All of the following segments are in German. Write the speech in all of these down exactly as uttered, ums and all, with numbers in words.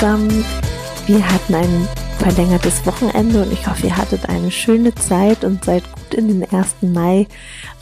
zusammen. Wir hatten ein verlängertes Wochenende und ich hoffe, ihr hattet eine schöne Zeit und seid gut in den ersten Mai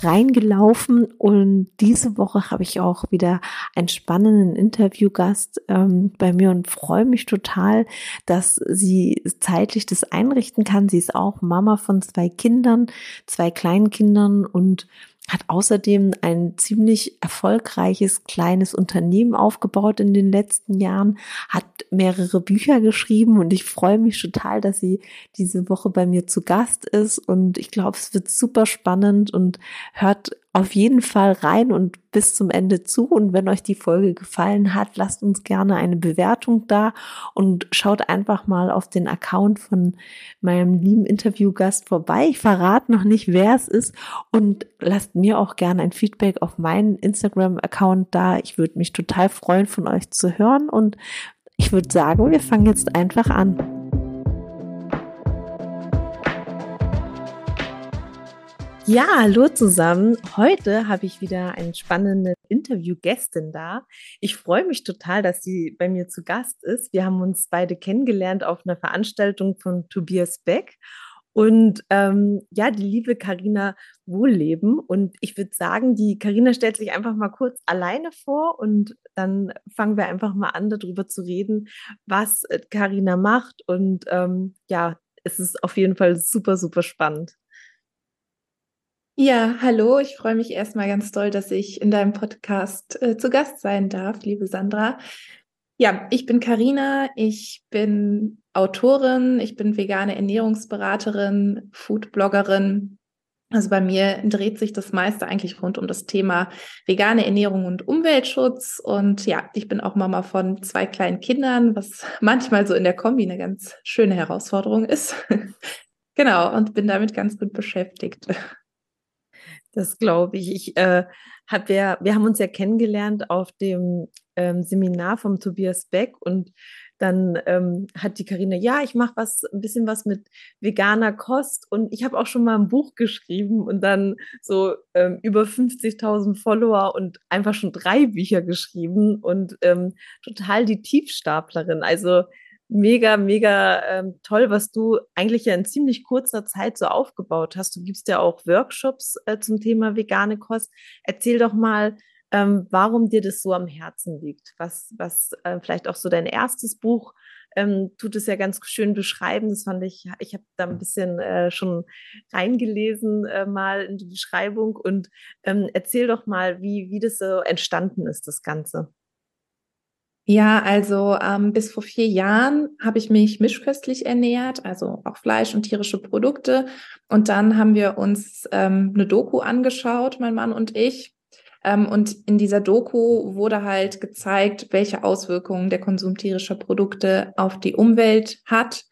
reingelaufen. Und diese Woche habe ich auch wieder einen spannenden Interviewgast ähm, bei mir und freue mich total, dass sie zeitlich das einrichten kann. Sie ist auch Mama von zwei Kindern, zwei kleinen Kindern und hat außerdem ein ziemlich erfolgreiches kleines Unternehmen aufgebaut in den letzten Jahren, hat mehrere Bücher geschrieben und ich freue mich total, dass sie diese Woche bei mir zu Gast ist und ich glaube, es wird super spannend und hört auf jeden Fall rein und bis zum Ende zu. Und wenn euch die Folge gefallen hat, lasst uns gerne eine Bewertung da und schaut einfach mal auf den Account von meinem lieben Interviewgast vorbei. Ich verrate noch nicht, wer es ist und lasst mir auch gerne ein Feedback auf meinen Instagram-Account da. Ich würde mich total freuen, von euch zu hören und ich würde sagen, wir fangen jetzt einfach an. Ja, hallo zusammen. Heute habe ich wieder eine spannende Interviewgästin da. Ich freue mich total, dass sie bei mir zu Gast ist. Wir haben uns beide kennengelernt auf einer Veranstaltung von Tobias Beck und ähm, ja, die liebe Carina Wohlleben. Und ich würde sagen, die Carina stellt sich einfach mal kurz alleine vor und dann fangen wir einfach mal an, darüber zu reden, was Carina macht. Und ähm, ja, es ist auf jeden Fall super, super spannend. Ja, hallo, ich freue mich erstmal ganz doll, dass ich in deinem Podcast äh, zu Gast sein darf, liebe Sandra. Ja, ich bin Carina, ich bin Autorin, ich bin vegane Ernährungsberaterin, Foodbloggerin. Also bei mir dreht sich das meiste eigentlich rund um das Thema vegane Ernährung und Umweltschutz. Und ja, ich bin auch Mama von zwei kleinen Kindern, was manchmal so in der Kombi eine ganz schöne Herausforderung ist. Genau, und bin damit ganz gut beschäftigt. Das glaube ich. Ich äh, hab ja, wir haben uns ja kennengelernt auf dem ähm, Seminar vom Tobias Beck und dann ähm, hat die Carina, ja, ich mache was, ein bisschen was mit veganer Kost und ich habe auch schon mal ein Buch geschrieben und dann so ähm, über fünfzigtausend Follower und einfach schon drei Bücher geschrieben und ähm, total die Tiefstaplerin. Also mega, mega ähm, toll, was du eigentlich ja in ziemlich kurzer Zeit so aufgebaut hast. Du gibst ja auch Workshops äh, zum Thema vegane Kost. Erzähl doch mal, ähm, warum dir das so am Herzen liegt. Was, was äh, vielleicht auch so dein erstes Buch ähm, tut es ja ganz schön beschreiben. Das fand ich, ich habe da ein bisschen äh, schon reingelesen äh, mal in die Beschreibung. Und ähm, erzähl doch mal, wie, wie das so entstanden ist, das Ganze. Ja, also ähm, bis vor vier Jahren habe ich mich mischköstlich ernährt, also auch Fleisch und tierische Produkte. Und dann haben wir uns ähm, eine Doku angeschaut, mein Mann und ich. Ähm, und in dieser Doku wurde halt gezeigt, welche Auswirkungen der Konsum tierischer Produkte auf die Umwelt hat.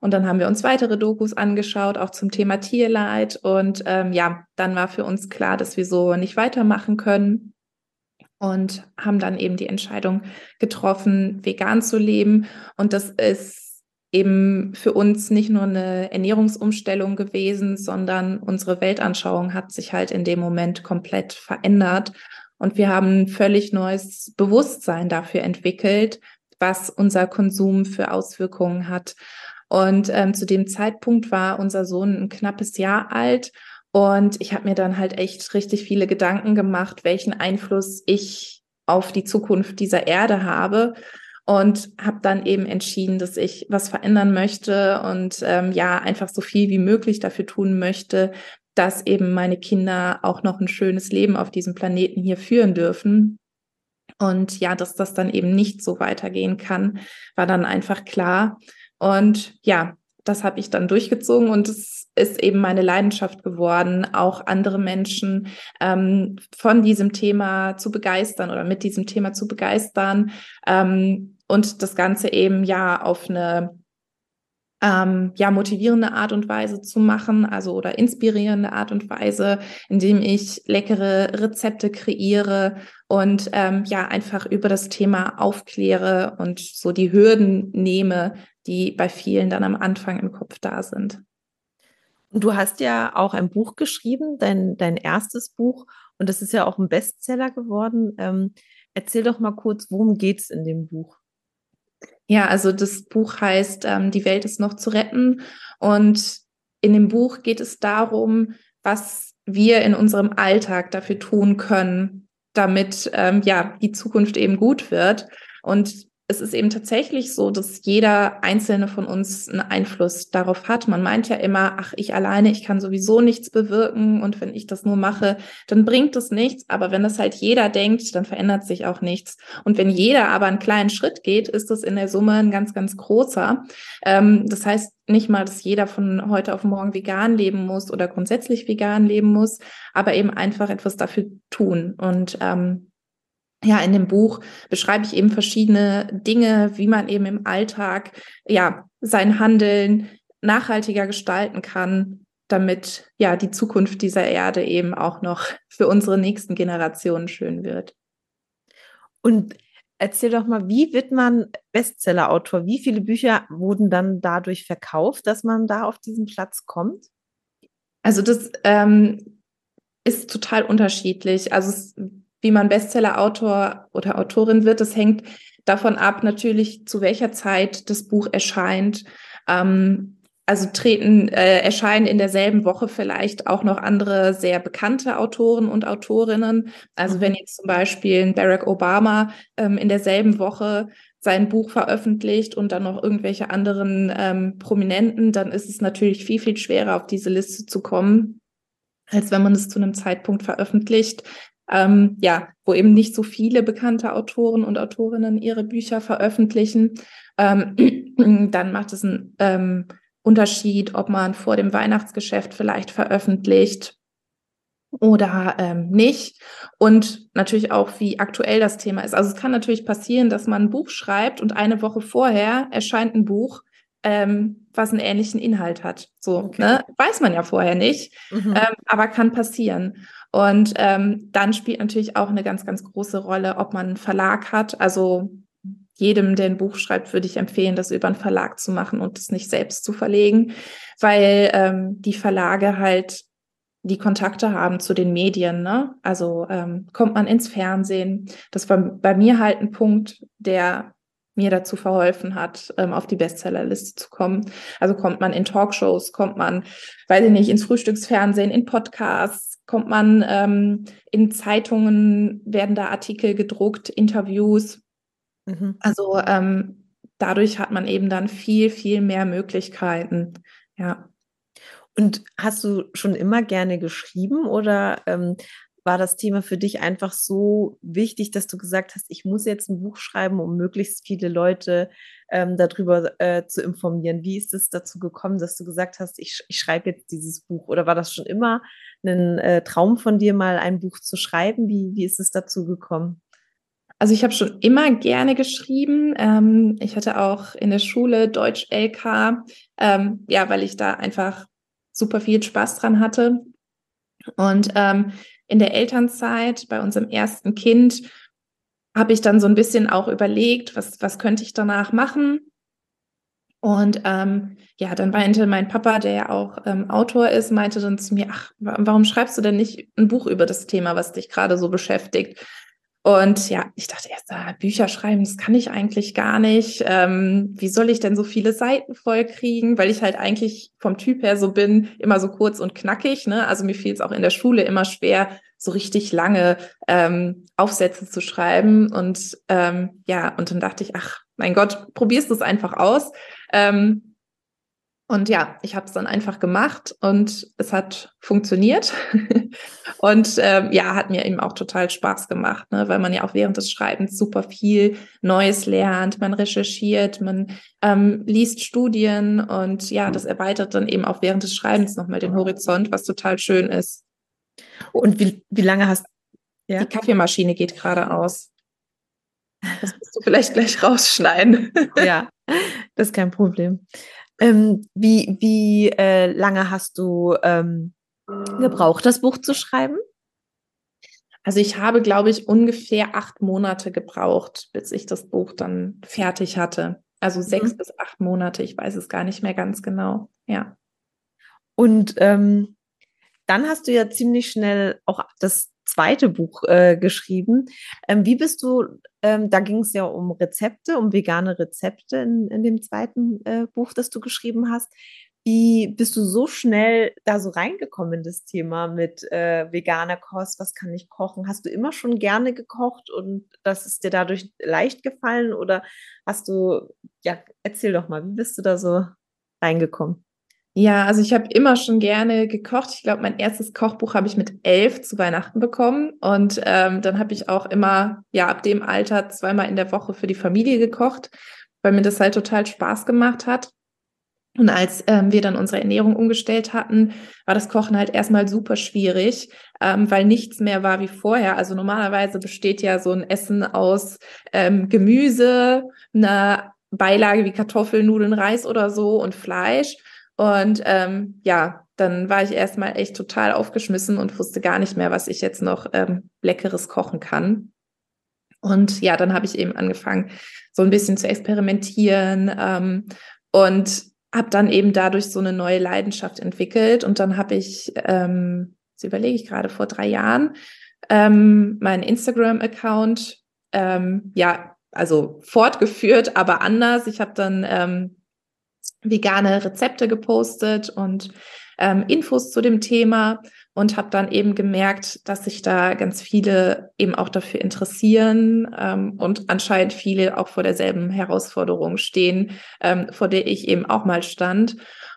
Und dann haben wir uns weitere Dokus angeschaut, auch zum Thema Tierleid. Und ähm, ja, dann war für uns klar, dass wir so nicht weitermachen können. Und haben dann eben die Entscheidung getroffen, vegan zu leben. Und das ist eben für uns nicht nur eine Ernährungsumstellung gewesen, sondern unsere Weltanschauung hat sich halt in dem Moment komplett verändert. Und wir haben ein völlig neues Bewusstsein dafür entwickelt, was unser Konsum für Auswirkungen hat. Und ähm, zu dem Zeitpunkt war unser Sohn ein knappes Jahr alt. Und ich habe mir dann halt echt richtig viele Gedanken gemacht, welchen Einfluss ich auf die Zukunft dieser Erde habe und habe dann eben entschieden, dass ich was verändern möchte und ähm, ja, einfach so viel wie möglich dafür tun möchte, dass eben meine Kinder auch noch ein schönes Leben auf diesem Planeten hier führen dürfen. Und ja, dass das dann eben nicht so weitergehen kann, war dann einfach klar. Und ja, das habe ich dann durchgezogen und es ist eben meine Leidenschaft geworden, auch andere Menschen ähm, von diesem Thema zu begeistern oder mit diesem Thema zu begeistern ähm, und das Ganze eben ja auf eine ähm, ja motivierende Art und Weise zu machen, also oder inspirierende Art und Weise, indem ich leckere Rezepte kreiere und ähm, ja einfach über das Thema aufkläre und so die Hürden nehme, die bei vielen dann am Anfang im Kopf da sind. Und du hast ja auch ein Buch geschrieben, dein, dein erstes Buch, und das ist ja auch ein Bestseller geworden. Ähm, erzähl doch mal kurz, worum geht es in dem Buch? Ja, also das Buch heißt, ähm, die Welt ist noch zu retten, und in dem Buch geht es darum, was wir in unserem Alltag dafür tun können, damit ähm, ja die Zukunft eben gut wird. Und es ist eben tatsächlich so, dass jeder Einzelne von uns einen Einfluss darauf hat. Man meint ja immer, ach, ich alleine, ich kann sowieso nichts bewirken, und wenn ich das nur mache, dann bringt es nichts. Aber wenn das halt jeder denkt, dann verändert sich auch nichts. Und wenn jeder aber einen kleinen Schritt geht, ist das in der Summe ein ganz, ganz großer. Ähm, das heißt nicht mal, dass jeder von heute auf morgen vegan leben muss oder grundsätzlich vegan leben muss, aber eben einfach etwas dafür tun. Und ähm, Ja, in dem Buch beschreibe ich eben verschiedene Dinge, wie man eben im Alltag ja sein Handeln nachhaltiger gestalten kann, damit ja die Zukunft dieser Erde eben auch noch für unsere nächsten Generationen schön wird. Und erzähl doch mal, wie wird man Bestsellerautor? Wie viele Bücher wurden dann dadurch verkauft, dass man da auf diesen Platz kommt? Also das ähm, ist total unterschiedlich. Also es Wie man Bestseller-Autor oder Autorin wird, das hängt davon ab, natürlich, zu welcher Zeit das Buch erscheint. Ähm, also treten, äh, erscheinen in derselben Woche vielleicht auch noch andere sehr bekannte Autoren und Autorinnen. Also wenn jetzt zum Beispiel ein Barack Obama ähm, in derselben Woche sein Buch veröffentlicht und dann noch irgendwelche anderen ähm, Prominenten, dann ist es natürlich viel, viel schwerer, auf diese Liste zu kommen, als wenn man es zu einem Zeitpunkt veröffentlicht, Ähm, ja, wo eben nicht so viele bekannte Autoren und Autorinnen ihre Bücher veröffentlichen. Ähm, dann macht es einen ähm, Unterschied, ob man vor dem Weihnachtsgeschäft vielleicht veröffentlicht oder ähm, nicht. Und natürlich auch, wie aktuell das Thema ist. Also es kann natürlich passieren, dass man ein Buch schreibt und eine Woche vorher erscheint ein Buch, ähm, was einen ähnlichen Inhalt hat. So, okay. Ne? Weiß man ja vorher nicht, mhm. ähm, aber kann passieren. Und ähm, dann spielt natürlich auch eine ganz, ganz große Rolle, ob man einen Verlag hat. Also jedem, der ein Buch schreibt, würde ich empfehlen, das über einen Verlag zu machen und es nicht selbst zu verlegen, weil ähm, die Verlage halt die Kontakte haben zu den Medien, ne? Also ähm, kommt man ins Fernsehen. Das war bei mir halt ein Punkt, der mir dazu verholfen hat, ähm, auf die Bestsellerliste zu kommen. Also kommt man in Talkshows, kommt man, weiß ich nicht, ins Frühstücksfernsehen, in Podcasts, kommt man ähm, in Zeitungen, werden da Artikel gedruckt, Interviews. Mhm. Also ähm, dadurch hat man eben dann viel, viel mehr Möglichkeiten. Ja. Und hast du schon immer gerne geschrieben, oder ähm, war das Thema für dich einfach so wichtig, dass du gesagt hast, ich muss jetzt ein Buch schreiben, um möglichst viele Leute ähm, darüber äh, zu informieren? Wie ist es dazu gekommen, dass du gesagt hast, ich, ich schreibe jetzt dieses Buch? Oder war das schon immer ein äh, Traum von dir, mal ein Buch zu schreiben? Wie, wie ist es dazu gekommen? Also ich habe schon immer gerne geschrieben. Ähm, ich hatte auch in der Schule Deutsch-L K, ähm, ja, weil ich da einfach super viel Spaß dran hatte. Und ähm, in der Elternzeit, bei unserem ersten Kind, habe ich dann so ein bisschen auch überlegt, was, was könnte ich danach machen? Und ähm, ja, dann meinte mein Papa, der ja auch ähm, Autor ist, meinte dann zu mir, ach, warum schreibst du denn nicht ein Buch über das Thema, was dich gerade so beschäftigt? Und ja, ich dachte erst, ah, Bücher schreiben, das kann ich eigentlich gar nicht. Ähm, wie soll ich denn so viele Seiten voll kriegen? Weil ich halt eigentlich vom Typ her so bin, immer so kurz und knackig, ne? Also mir fiel es auch in der Schule immer schwer, so richtig lange ähm, Aufsätze zu schreiben. Und ähm, ja, und dann dachte ich, ach mein Gott, probierst du es einfach aus. Ähm, und ja, ich habe es dann einfach gemacht und es hat funktioniert. Und ähm, ja, hat mir eben auch total Spaß gemacht, ne? Weil man ja auch während des Schreibens super viel Neues lernt, man recherchiert, man ähm, liest Studien, und ja, das erweitert dann eben auch während des Schreibens nochmal den Horizont, was total schön ist. Und wie, wie lange hast du... Ja? Die Kaffeemaschine geht gerade aus. Das musst du vielleicht gleich rausschneiden. Ja, das ist kein Problem. Ähm, wie wie äh, lange hast du... Ähm gebraucht, das Buch zu schreiben? Also ich habe, glaube ich, ungefähr acht Monate gebraucht, bis ich das Buch dann fertig hatte. Also sechs mhm. bis acht Monate, ich weiß es gar nicht mehr ganz genau, ja. Und ähm, dann hast du ja ziemlich schnell auch das zweite Buch äh, geschrieben. Ähm, wie bist du, ähm, da ging es ja um Rezepte, um vegane Rezepte in, in dem zweiten äh, Buch, das du geschrieben hast. Wie bist du so schnell da so reingekommen in das Thema mit äh, veganer Kost? Was kann ich kochen? Hast du immer schon gerne gekocht und das ist dir dadurch leicht gefallen? Oder hast du, ja, erzähl doch mal, wie bist du da so reingekommen? Ja, also ich habe immer schon gerne gekocht. Ich glaube, mein erstes Kochbuch habe ich mit elf zu Weihnachten bekommen. Und ähm, dann habe ich auch immer, ja, ab dem Alter zweimal in der Woche für die Familie gekocht, weil mir das halt total Spaß gemacht hat. Und als ähm, wir dann unsere Ernährung umgestellt hatten, war das Kochen halt erstmal super schwierig, ähm, weil nichts mehr war wie vorher. Also normalerweise besteht ja so ein Essen aus ähm, Gemüse, einer Beilage wie Kartoffeln, Nudeln, Reis oder so und Fleisch. Und ähm, ja, dann war ich erstmal echt total aufgeschmissen und wusste gar nicht mehr, was ich jetzt noch ähm, Leckeres kochen kann. Und ja, dann habe ich eben angefangen, so ein bisschen zu experimentieren ähm, und habe dann eben dadurch so eine neue Leidenschaft entwickelt. Und dann habe ich, ähm, das überlege ich gerade, vor drei Jahren ähm, meinen Instagram-Account, ähm, ja, also fortgeführt, aber anders. Ich habe dann ähm, vegane Rezepte gepostet und ähm, Infos zu dem Thema und habe dann eben gemerkt, dass sich da ganz viele eben auch dafür interessieren ähm, und anscheinend viele auch vor derselben Herausforderung stehen, ähm, vor der ich eben auch mal stand.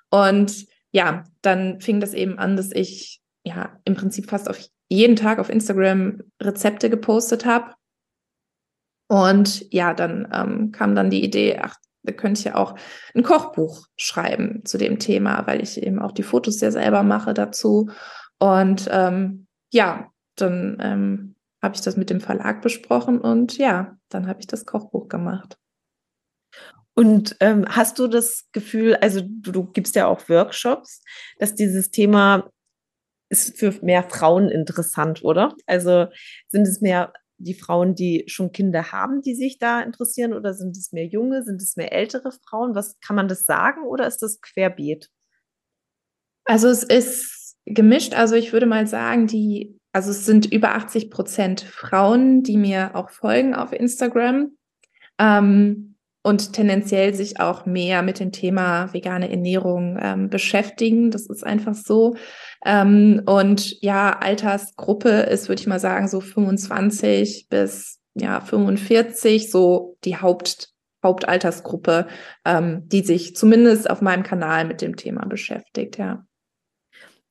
Und ja, dann fing das eben an, dass ich ja im Prinzip fast auf jeden Tag auf Instagram Rezepte gepostet habe. Und ja, dann ähm, kam dann die Idee, ach, da könnte ich ja auch ein Kochbuch schreiben zu dem Thema, weil ich eben auch die Fotos ja selber mache dazu. Und ähm, ja, dann ähm, habe ich das mit dem Verlag besprochen und ja, dann habe ich das Kochbuch gemacht. Und ähm, hast du das Gefühl, also du, du gibst ja auch Workshops, dass dieses Thema ist für mehr Frauen interessant, oder? Also sind es mehr die Frauen, die schon Kinder haben, die sich da interessieren, oder sind es mehr junge, sind es mehr ältere Frauen? Was kann man das sagen oder ist das querbeet? Also es ist gemischt. Also ich würde mal sagen, die, also es sind über achtzig Prozent Frauen, die mir auch folgen auf Instagram ähm, und tendenziell sich auch mehr mit dem Thema vegane Ernährung ähm, beschäftigen. Das ist einfach so. Ähm, und ja, Altersgruppe ist, würde ich mal sagen, so fünfundzwanzig bis ja fünfundvierzig, so die Haupt, Hauptaltersgruppe, ähm, die sich zumindest auf meinem Kanal mit dem Thema beschäftigt, ja.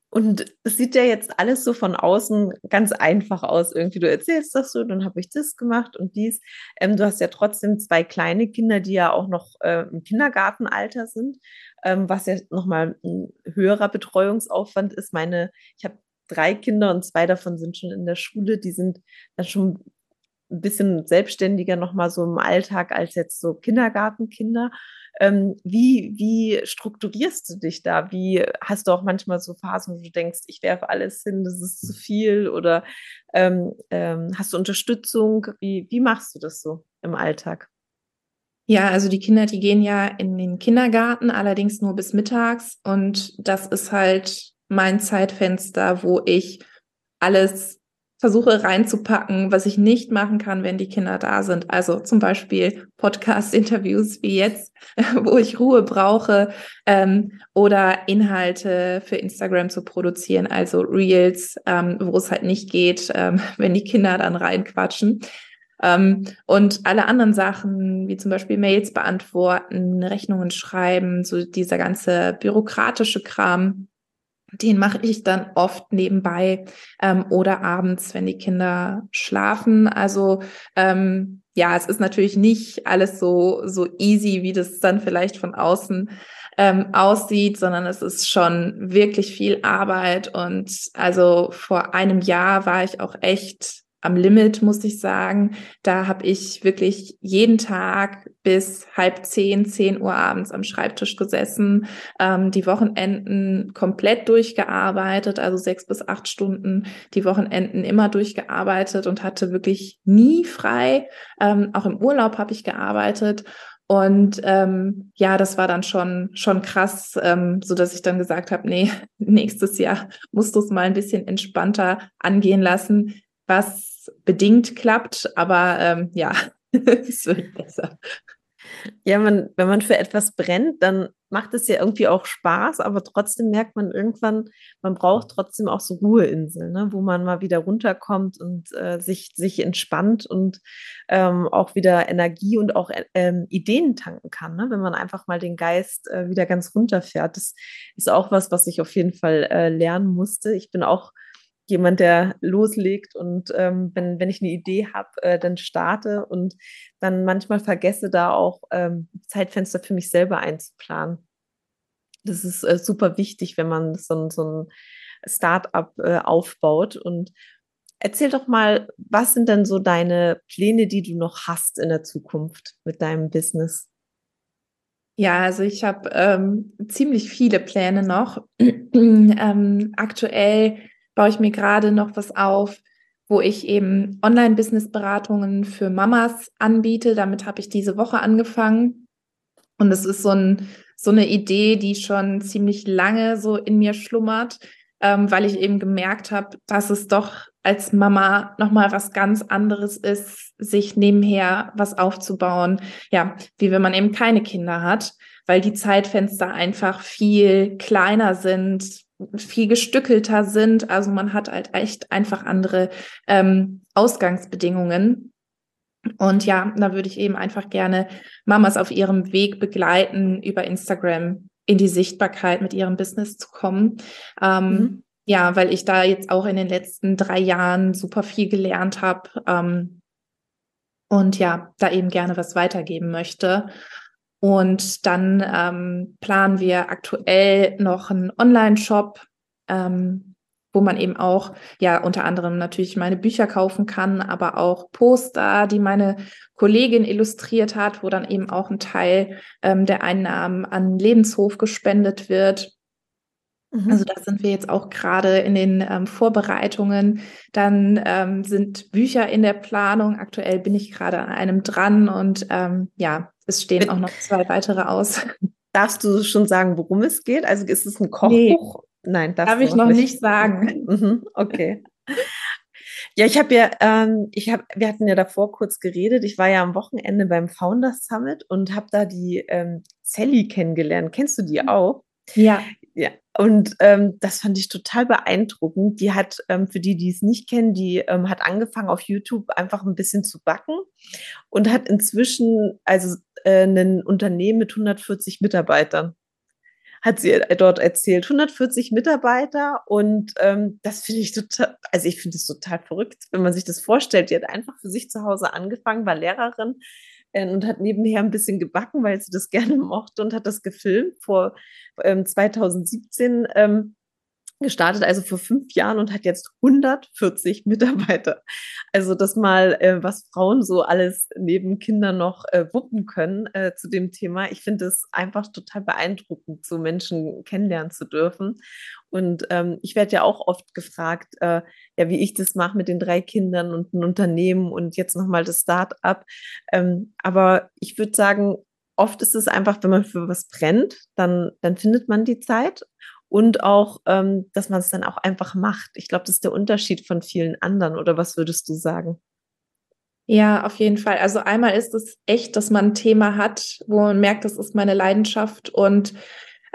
Und es sieht ja jetzt alles so von außen ganz einfach aus. Irgendwie, du erzählst das so, dann habe ich das gemacht und dies. Ähm, du hast ja trotzdem zwei kleine Kinder, die ja auch noch äh, im Kindergartenalter sind, ähm, was ja nochmal ein höherer Betreuungsaufwand ist. Meine, ich habe drei Kinder und zwei davon sind schon in der Schule. Die sind dann schon ein bisschen selbstständiger nochmal so im Alltag als jetzt so Kindergartenkinder. Wie, wie strukturierst du dich da? Wie hast du auch manchmal so Phasen, wo du denkst, ich werfe alles hin, das ist zu viel? Oder ähm, ähm, hast du Unterstützung? Wie, wie machst du das so im Alltag? Ja, also die Kinder, die gehen ja in den Kindergarten, allerdings nur bis mittags. Und das ist halt mein Zeitfenster, wo ich alles versuche reinzupacken, was ich nicht machen kann, wenn die Kinder da sind. Also zum Beispiel Podcast-Interviews wie jetzt, wo ich Ruhe brauche, ähm, oder Inhalte für Instagram zu produzieren, also Reels, ähm, wo es halt nicht geht, ähm, wenn die Kinder dann reinquatschen. Ähm, und alle anderen Sachen, wie zum Beispiel Mails beantworten, Rechnungen schreiben, so dieser ganze bürokratische Kram, den mache ich dann oft nebenbei ähm, oder abends, wenn die Kinder schlafen. Also ähm, ja, es ist natürlich nicht alles so so easy, wie das dann vielleicht von außen ähm, aussieht, sondern es ist schon wirklich viel Arbeit. Und also vor einem Jahr war ich auch echt am Limit, muss ich sagen. Da habe ich wirklich jeden Tag bis halb zehn, zehn Uhr abends am Schreibtisch gesessen, ähm, die Wochenenden komplett durchgearbeitet, also sechs bis acht Stunden die Wochenenden immer durchgearbeitet und hatte wirklich nie frei. Ähm, auch im Urlaub habe ich gearbeitet. Und ähm, ja, das war dann schon schon krass, ähm, sodass ich dann gesagt habe, nee, nächstes Jahr musst du es mal ein bisschen entspannter angehen lassen. was bedingt klappt, aber ähm, ja, es wird besser. Ja, man, wenn man für etwas brennt, dann macht es ja irgendwie auch Spaß, aber trotzdem merkt man irgendwann, man braucht trotzdem auch so Ruheinseln, ne, wo man mal wieder runterkommt und äh, sich, sich entspannt und ähm, auch wieder Energie und auch ähm, Ideen tanken kann, ne, wenn man einfach mal den Geist äh, wieder ganz runterfährt. Das ist auch was, was ich auf jeden Fall äh, lernen musste. Ich bin auch jemand, der loslegt und ähm, wenn, wenn ich eine Idee habe, äh, dann starte und dann manchmal vergesse, da auch ähm, Zeitfenster für mich selber einzuplanen. Das ist äh, super wichtig, wenn man so, so ein Start-up äh, aufbaut. Und erzähl doch mal, was sind denn so deine Pläne, die du noch hast in der Zukunft mit deinem Business? Ja, also ich habe ähm, ziemlich viele Pläne noch. ähm, aktuell baue ich mir gerade noch was auf, wo ich eben Online-Business-Beratungen für Mamas anbiete. Damit habe ich diese Woche angefangen. Und das ist so, ein, so eine Idee, die schon ziemlich lange so in mir schlummert, ähm, weil ich eben gemerkt habe, dass es doch als Mama nochmal was ganz anderes ist, sich nebenher was aufzubauen. Ja, wie wenn man eben keine Kinder hat, weil die Zeitfenster einfach viel kleiner sind, viel gestückelter sind. Also man hat halt echt einfach andere ähm, Ausgangsbedingungen. Und ja, da würde ich eben einfach gerne Mamas auf ihrem Weg begleiten, über Instagram in die Sichtbarkeit mit ihrem Business zu kommen. Ähm, mhm. Ja, weil ich da jetzt auch in den letzten drei Jahren super viel gelernt habe ähm, und ja, da eben gerne was weitergeben möchte. Und dann ähm, planen wir aktuell noch einen Online-Shop, ähm, wo man eben auch, ja, unter anderem natürlich meine Bücher kaufen kann, aber auch Poster, die meine Kollegin illustriert hat, wo dann eben auch ein Teil ähm, der Einnahmen an Lebenshof gespendet wird. Mhm. Also da sind wir jetzt auch gerade in den ähm, Vorbereitungen. Dann ähm, sind Bücher in der Planung. Aktuell bin ich gerade an einem dran und ähm, ja, es stehen auch noch zwei weitere aus. Darfst du schon sagen, worum es geht? Also ist es ein Kochbuch? Nee. Nein, darfst darf du ich noch nicht, nicht sagen. Mhm. Okay. Ja, ich habe ja, ähm, ich habe, wir hatten ja davor kurz geredet. Ich war ja am Wochenende beim Founders Summit und habe da die ähm, Sally kennengelernt. Kennst du die auch? Ja. Ja. Und ähm, das fand ich total beeindruckend. Die hat, ähm, für die, die es nicht kennen, die ähm, hat angefangen auf YouTube einfach ein bisschen zu backen und hat inzwischen also äh, ein Unternehmen mit hundertvierzig Mitarbeitern, hat sie dort erzählt. hundertvierzig Mitarbeiter und ähm, das finde ich total, also ich finde das total verrückt, wenn man sich das vorstellt. Die hat einfach für sich zu Hause angefangen, war Lehrerin und hat nebenher ein bisschen gebacken, weil sie das gerne mochte und hat das gefilmt vor ähm, zweitausendsiebzehn ähm, gestartet, also vor fünf Jahren und hat jetzt hundertvierzig Mitarbeiter. Also das mal, äh, was Frauen so alles neben Kindern noch äh, wuppen können äh, zu dem Thema. Ich finde es einfach total beeindruckend, so Menschen kennenlernen zu dürfen. Und ähm, ich werde ja auch oft gefragt, äh, ja, wie ich das mache mit den drei Kindern und einem Unternehmen und jetzt nochmal das Start-up. Ähm, aber ich würde sagen, oft ist es einfach, wenn man für was brennt, dann, dann findet man die Zeit und auch, ähm, dass man es dann auch einfach macht. Ich glaube, das ist der Unterschied von vielen anderen. Oder was würdest du sagen? Ja, auf jeden Fall. Also einmal ist es echt, dass man ein Thema hat, wo man merkt, das ist meine Leidenschaft und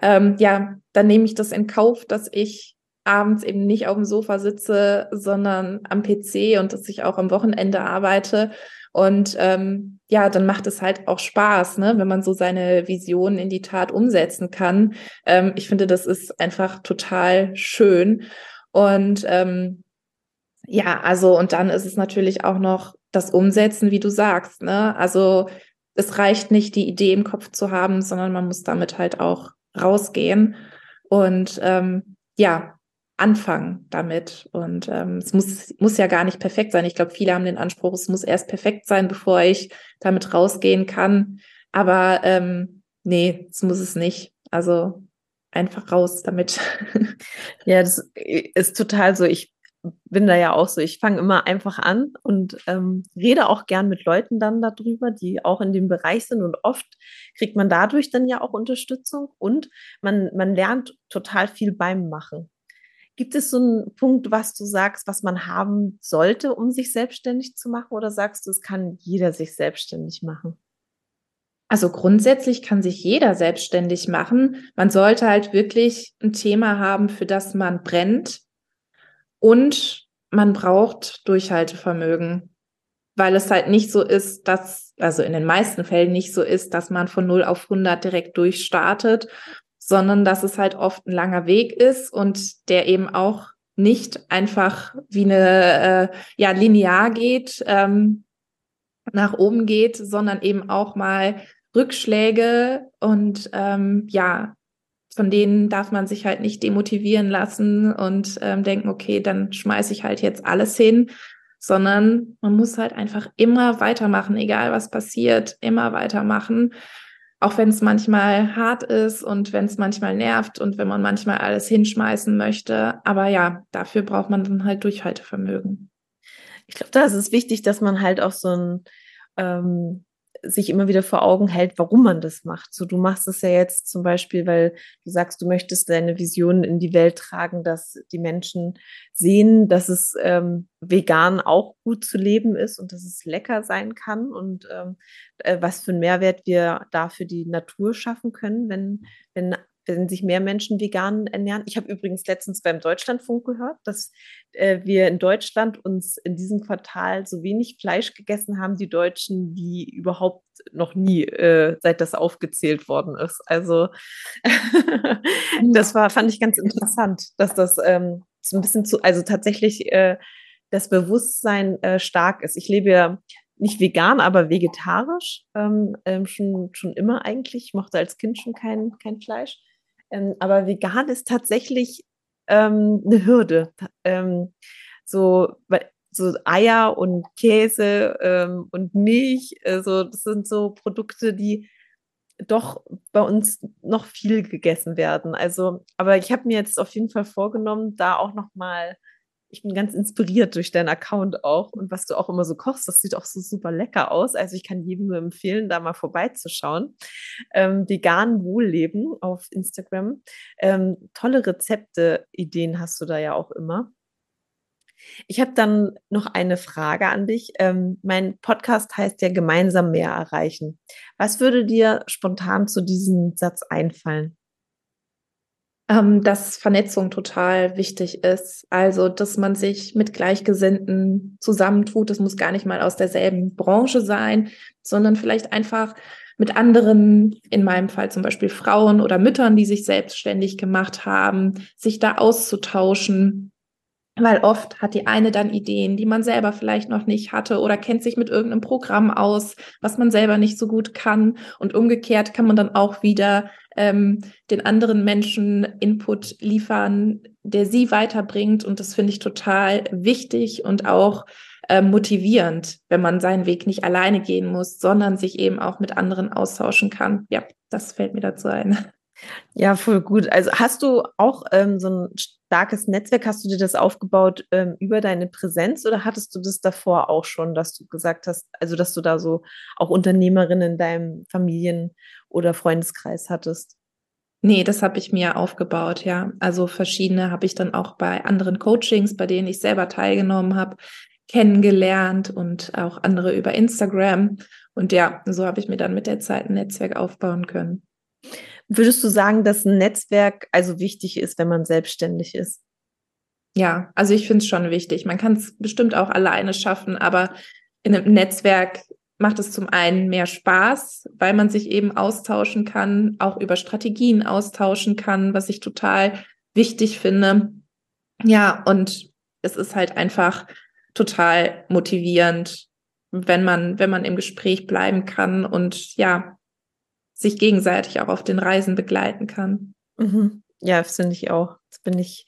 Ähm, ja, dann nehme ich das in Kauf, dass ich abends eben nicht auf dem Sofa sitze, sondern am P C und dass ich auch am Wochenende arbeite. Und ähm, ja, dann macht es halt auch Spaß, ne, wenn man so seine Visionen in die Tat umsetzen kann. Ähm, ich finde, das ist einfach total schön. Und ähm, ja, also und dann ist es natürlich auch noch das Umsetzen, wie du sagst, ne? Also es reicht nicht, die Idee im Kopf zu haben, sondern man muss damit halt auch rausgehen und ähm, ja, anfangen damit. Und ähm, es muss, muss ja gar nicht perfekt sein. Ich glaube, viele haben den Anspruch, es muss erst perfekt sein, bevor ich damit rausgehen kann. Aber ähm, nee, es muss es nicht. Also einfach raus damit. Ja, das ist total so. Ich bin da ja auch so. Ich fange immer einfach an und ähm, rede auch gern mit Leuten dann darüber, die auch in dem Bereich sind. Und oft kriegt man dadurch dann ja auch Unterstützung und man, man lernt total viel beim Machen. Gibt es so einen Punkt, was du sagst, was man haben sollte, um sich selbstständig zu machen? Oder sagst du, es kann jeder sich selbstständig machen? Also grundsätzlich kann sich jeder selbstständig machen. Man sollte halt wirklich ein Thema haben, für das man brennt. Und man braucht Durchhaltevermögen, weil es halt nicht so ist, dass, also in den meisten Fällen nicht so ist, dass man von null auf hundert direkt durchstartet, sondern dass es halt oft ein langer Weg ist und der eben auch nicht einfach wie eine, äh, ja, linear geht, ähm, nach oben geht, sondern eben auch mal Rückschläge und ähm, ja, von denen darf man sich halt nicht demotivieren lassen und ähm, denken, okay, dann schmeiße ich halt jetzt alles hin, sondern man muss halt einfach immer weitermachen, egal was passiert, immer weitermachen, auch wenn es manchmal hart ist und wenn es manchmal nervt und wenn man manchmal alles hinschmeißen möchte. Aber ja, dafür braucht man dann halt Durchhaltevermögen. Ich glaube, da ist es wichtig, dass man halt auch so ein, ähm, sich immer wieder vor Augen hält, warum man das macht. So, du machst es ja jetzt zum Beispiel, weil du sagst, du möchtest deine Vision in die Welt tragen, dass die Menschen sehen, dass es ähm, vegan auch gut zu leben ist und dass es lecker sein kann und ähm, äh, was für einen Mehrwert wir da für die Natur schaffen können, wenn, wenn wenn sich mehr Menschen vegan ernähren. Ich habe übrigens letztens beim Deutschlandfunk gehört, dass äh, wir in Deutschland uns in diesem Quartal so wenig Fleisch gegessen haben, die Deutschen, wie überhaupt noch nie, äh, seit das aufgezählt worden ist. Also das war, fand ich ganz interessant, dass das ähm, so ein bisschen zu, also tatsächlich äh, das Bewusstsein äh, stark ist. Ich lebe ja nicht vegan, aber vegetarisch, ähm, ähm, schon, schon immer eigentlich. Ich mochte als Kind schon kein, kein Fleisch. Ähm, aber vegan ist tatsächlich ähm, eine Hürde. Ähm, so, so Eier und Käse ähm, und Milch, äh, so, das sind so Produkte, die doch bei uns noch viel gegessen werden. Also, aber ich habe mir jetzt auf jeden Fall vorgenommen, da auch nochmal, ich bin ganz inspiriert durch deinen Account auch und was du auch immer so kochst, das sieht auch so super lecker aus. Also ich kann jedem nur empfehlen, da mal vorbeizuschauen. Ähm, vegan Wohlleben auf Instagram. Ähm, tolle Rezepte, Ideen hast du da ja auch immer. Ich habe dann noch eine Frage an dich. Ähm, mein Podcast heißt ja Gemeinsam mehr erreichen. Was würde dir spontan zu diesem Satz einfallen? Dass Vernetzung total wichtig ist. Also, dass man sich mit Gleichgesinnten zusammentut. Das muss gar nicht mal aus derselben Branche sein, sondern vielleicht einfach mit anderen, in meinem Fall zum Beispiel Frauen oder Müttern, die sich selbstständig gemacht haben, sich da auszutauschen. Weil oft hat die eine dann Ideen, die man selber vielleicht noch nicht hatte oder kennt sich mit irgendeinem Programm aus, was man selber nicht so gut kann. Und umgekehrt kann man dann auch wieder ähm, den anderen Menschen Input liefern, der sie weiterbringt. Und das finde ich total wichtig und auch äh, motivierend, wenn man seinen Weg nicht alleine gehen muss, sondern sich eben auch mit anderen austauschen kann. Ja, das fällt mir dazu ein. Ja, voll gut. Also hast du auch ähm, so ein starkes Netzwerk, hast du dir das aufgebaut ähm, über deine Präsenz oder hattest du das davor auch schon, dass du gesagt hast, also dass du da so auch Unternehmerinnen in deinem Familien- oder Freundeskreis hattest? Nee, das habe ich mir aufgebaut, ja. Also verschiedene habe ich dann auch bei anderen Coachings, bei denen ich selber teilgenommen habe, kennengelernt und auch andere über Instagram. Und ja, so habe ich mir dann mit der Zeit ein Netzwerk aufbauen können. Würdest du sagen, dass ein Netzwerk also wichtig ist, wenn man selbstständig ist? Ja, also ich finde es schon wichtig. Man kann es bestimmt auch alleine schaffen, aber in einem Netzwerk macht es zum einen mehr Spaß, weil man sich eben austauschen kann, auch über Strategien austauschen kann, was ich total wichtig finde. Ja, und es ist halt einfach total motivierend, wenn man, wenn man im Gespräch bleiben kann und ja, sich gegenseitig auch auf den Reisen begleiten kann. Mhm. Ja, finde ich auch. Das bin ich,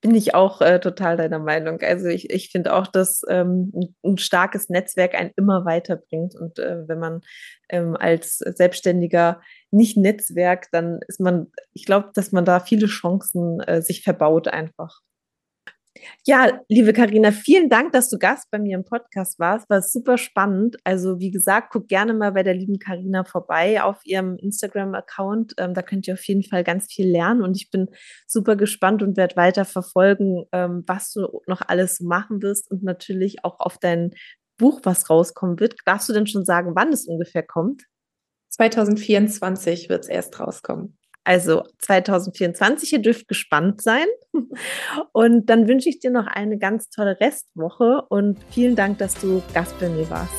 bin ich auch äh, total deiner Meinung. Also ich, ich finde auch, dass ähm, ein starkes Netzwerk einen immer weiterbringt. Und äh, wenn man ähm, als Selbstständiger nicht Netzwerk, dann ist man, ich glaube, dass man da viele Chancen äh, sich verbaut einfach. Ja, liebe Carina, vielen Dank, dass du Gast bei mir im Podcast warst. War super spannend. Also wie gesagt, guck gerne mal bei der lieben Carina vorbei auf ihrem Instagram-Account. Ähm, da könnt ihr auf jeden Fall ganz viel lernen. Und ich bin super gespannt und werde weiter verfolgen, ähm, was du noch alles machen wirst und natürlich auch auf dein Buch, was rauskommen wird. Darfst du denn schon sagen, wann es ungefähr kommt? zwanzig vierundzwanzig wird es erst rauskommen. Also zwanzig vierundzwanzig, ihr dürft gespannt sein. Und dann wünsche ich dir noch eine ganz tolle Restwoche und vielen Dank, dass du Gast bei mir warst.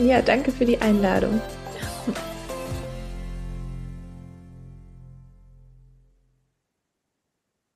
Ja, danke für die Einladung.